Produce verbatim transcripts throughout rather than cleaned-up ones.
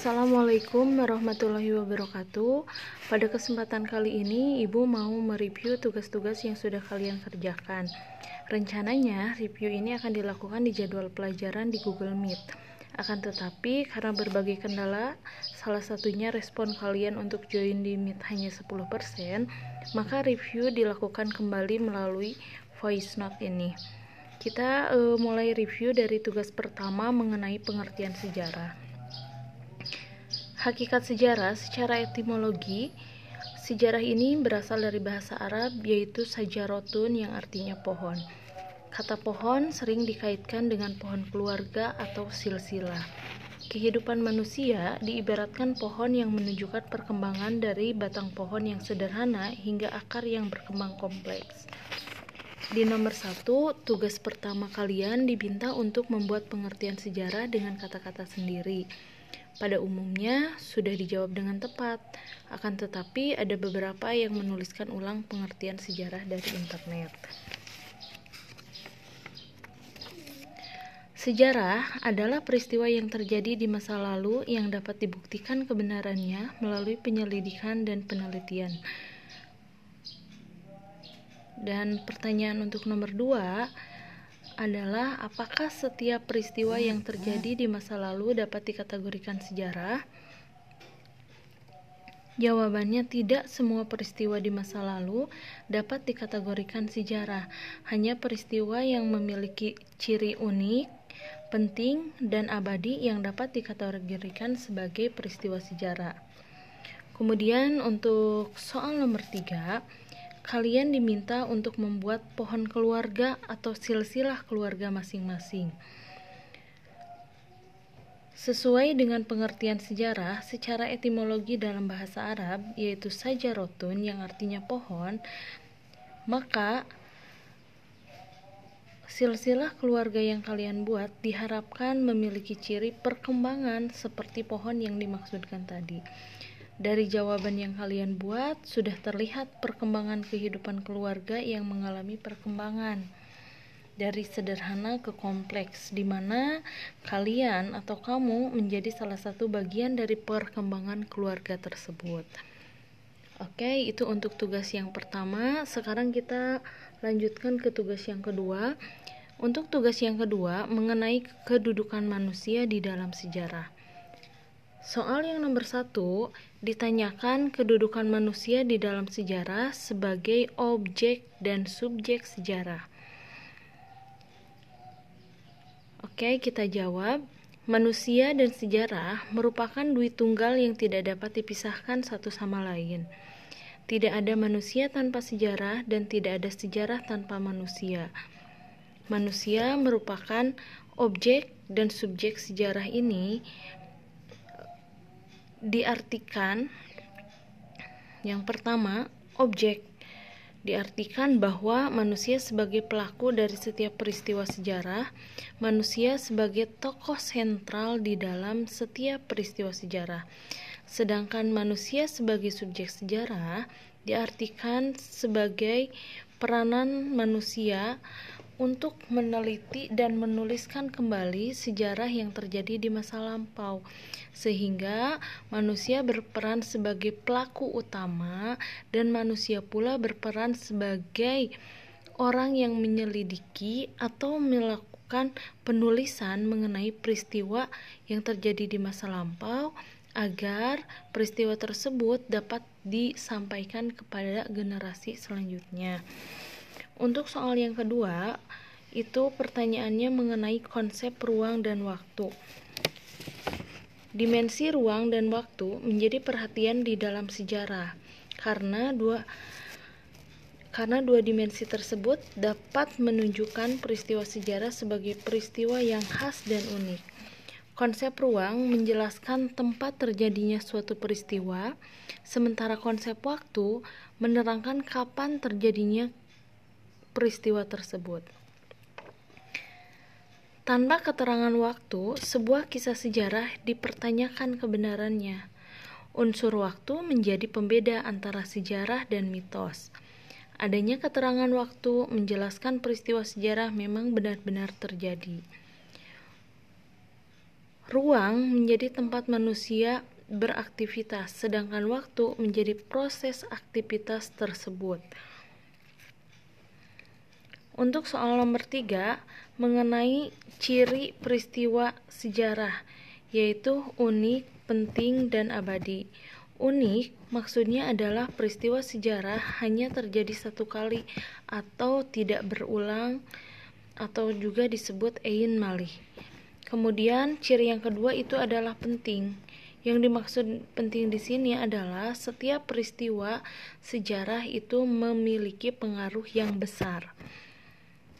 Assalamualaikum warahmatullahi wabarakatuh. Pada kesempatan kali ini, Ibu mau mereview tugas-tugas yang sudah kalian kerjakan. Rencananya, review ini akan dilakukan di jadwal pelajaran di Google Meet. Akan tetapi, karena berbagai kendala, salah satunya respon kalian untuk join di Meet hanya sepuluh persen, maka review dilakukan kembali melalui voice note ini. Kita e, mulai review dari tugas pertama mengenai pengertian sejarah. Hakikat sejarah secara etimologi, sejarah ini berasal dari bahasa Arab yaitu sajarotun yang artinya pohon. Kata pohon sering dikaitkan dengan pohon keluarga atau silsilah. Kehidupan manusia diibaratkan pohon yang menunjukkan perkembangan dari batang pohon yang sederhana hingga akar yang berkembang kompleks. Di nomor satu, tugas pertama kalian diminta untuk membuat pengertian sejarah dengan kata-kata sendiri. Pada umumnya sudah dijawab dengan tepat, akan tetapi ada beberapa yang menuliskan ulang pengertian sejarah dari internet. Sejarah adalah peristiwa yang terjadi di masa lalu yang dapat dibuktikan kebenarannya melalui penyelidikan dan penelitian. Dan pertanyaan untuk nomor dua adalah, apakah setiap peristiwa yang terjadi di masa lalu dapat dikategorikan sejarah? Jawabannya, tidak semua peristiwa di masa lalu dapat dikategorikan sejarah. Hanya peristiwa yang memiliki ciri unik, penting, dan abadi yang dapat dikategorikan sebagai peristiwa sejarah. Kemudian untuk soal nomor tiga, kalian diminta untuk membuat pohon keluarga atau silsilah keluarga masing-masing. Sesuai dengan pengertian sejarah secara etimologi dalam bahasa Arab, yaitu sajarotun yang artinya pohon, maka silsilah keluarga yang kalian buat diharapkan memiliki ciri perkembangan seperti pohon yang dimaksudkan tadi. Dari jawaban yang kalian buat, sudah terlihat perkembangan kehidupan keluarga yang mengalami perkembangan dari sederhana ke kompleks, di mana kalian atau kamu menjadi salah satu bagian dari perkembangan keluarga tersebut. Oke, itu untuk tugas yang pertama. Sekarang kita lanjutkan ke tugas yang kedua. Untuk tugas yang kedua, mengenai kedudukan manusia di dalam sejarah. Soal yang nomor satu ditanyakan kedudukan manusia di dalam sejarah sebagai objek dan subjek sejarah. Oke, kita jawab. Manusia dan sejarah merupakan dui tunggal yang tidak dapat dipisahkan satu sama lain. Tidak ada manusia tanpa sejarah dan tidak ada sejarah tanpa manusia. Manusia merupakan objek dan subjek sejarah ini diartikan, yang pertama, objek diartikan bahwa manusia sebagai pelaku dari setiap peristiwa sejarah, manusia sebagai tokoh sentral di dalam setiap peristiwa sejarah. Sedangkan manusia sebagai subjek sejarah diartikan sebagai peranan manusia untuk meneliti dan menuliskan kembali sejarah yang terjadi di masa lampau, sehingga manusia berperan sebagai pelaku utama dan manusia pula berperan sebagai orang yang menyelidiki atau melakukan penulisan mengenai peristiwa yang terjadi di masa lampau agar peristiwa tersebut dapat disampaikan kepada generasi selanjutnya. Untuk soal yang kedua, itu pertanyaannya mengenai konsep ruang dan waktu. Dimensi ruang dan waktu menjadi perhatian di dalam sejarah karena dua karena dua dimensi tersebut dapat menunjukkan peristiwa sejarah sebagai peristiwa yang khas dan unik. Konsep ruang menjelaskan tempat terjadinya suatu peristiwa, sementara konsep waktu menerangkan kapan terjadinya peristiwa tersebut. Tanpa keterangan waktu, sebuah kisah sejarah dipertanyakan kebenarannya. Unsur waktu menjadi pembeda antara sejarah dan mitos. Adanya keterangan waktu menjelaskan peristiwa sejarah memang benar-benar terjadi. Ruang menjadi tempat manusia beraktivitas, sedangkan waktu menjadi proses aktivitas tersebut. Untuk soal nomor tiga, mengenai ciri peristiwa sejarah, yaitu unik, penting, dan abadi. Unik maksudnya adalah peristiwa sejarah hanya terjadi satu kali atau tidak berulang atau juga disebut ain malih. Kemudian ciri yang kedua itu adalah penting. Yang dimaksud penting di sini adalah setiap peristiwa sejarah itu memiliki pengaruh yang besar.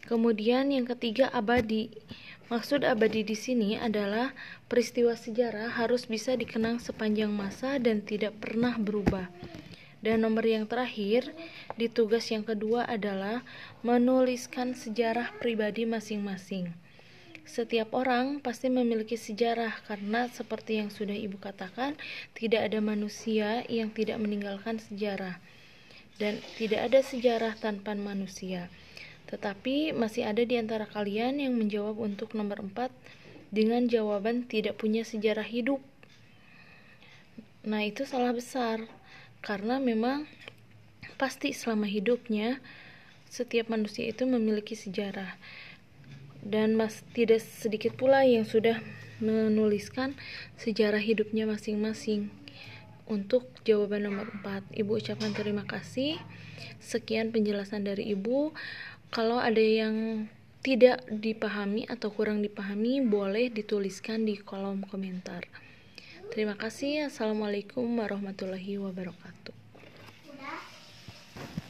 Kemudian yang ketiga abadi. Maksud abadi di sini adalah peristiwa sejarah harus bisa dikenang sepanjang masa dan tidak pernah berubah. Dan nomor yang terakhir, di tugas yang kedua adalah menuliskan sejarah pribadi masing-masing. Setiap orang pasti memiliki sejarah karena seperti yang sudah Ibu katakan, tidak ada manusia yang tidak meninggalkan sejarah. Dan tidak ada sejarah tanpa manusia. Tetapi masih ada di antara kalian yang menjawab untuk nomor empat dengan jawaban tidak punya sejarah hidup. Nah, itu salah besar. Karena memang pasti selama hidupnya setiap manusia itu memiliki sejarah. Dan mas, tidak sedikit pula yang sudah menuliskan sejarah hidupnya masing-masing. Untuk jawaban nomor empat, Ibu ucapkan terima kasih. Sekian penjelasan dari Ibu. Kalau ada yang tidak dipahami atau kurang dipahami, boleh dituliskan di kolom komentar. Terima kasih. Assalamualaikum warahmatullahi wabarakatuh.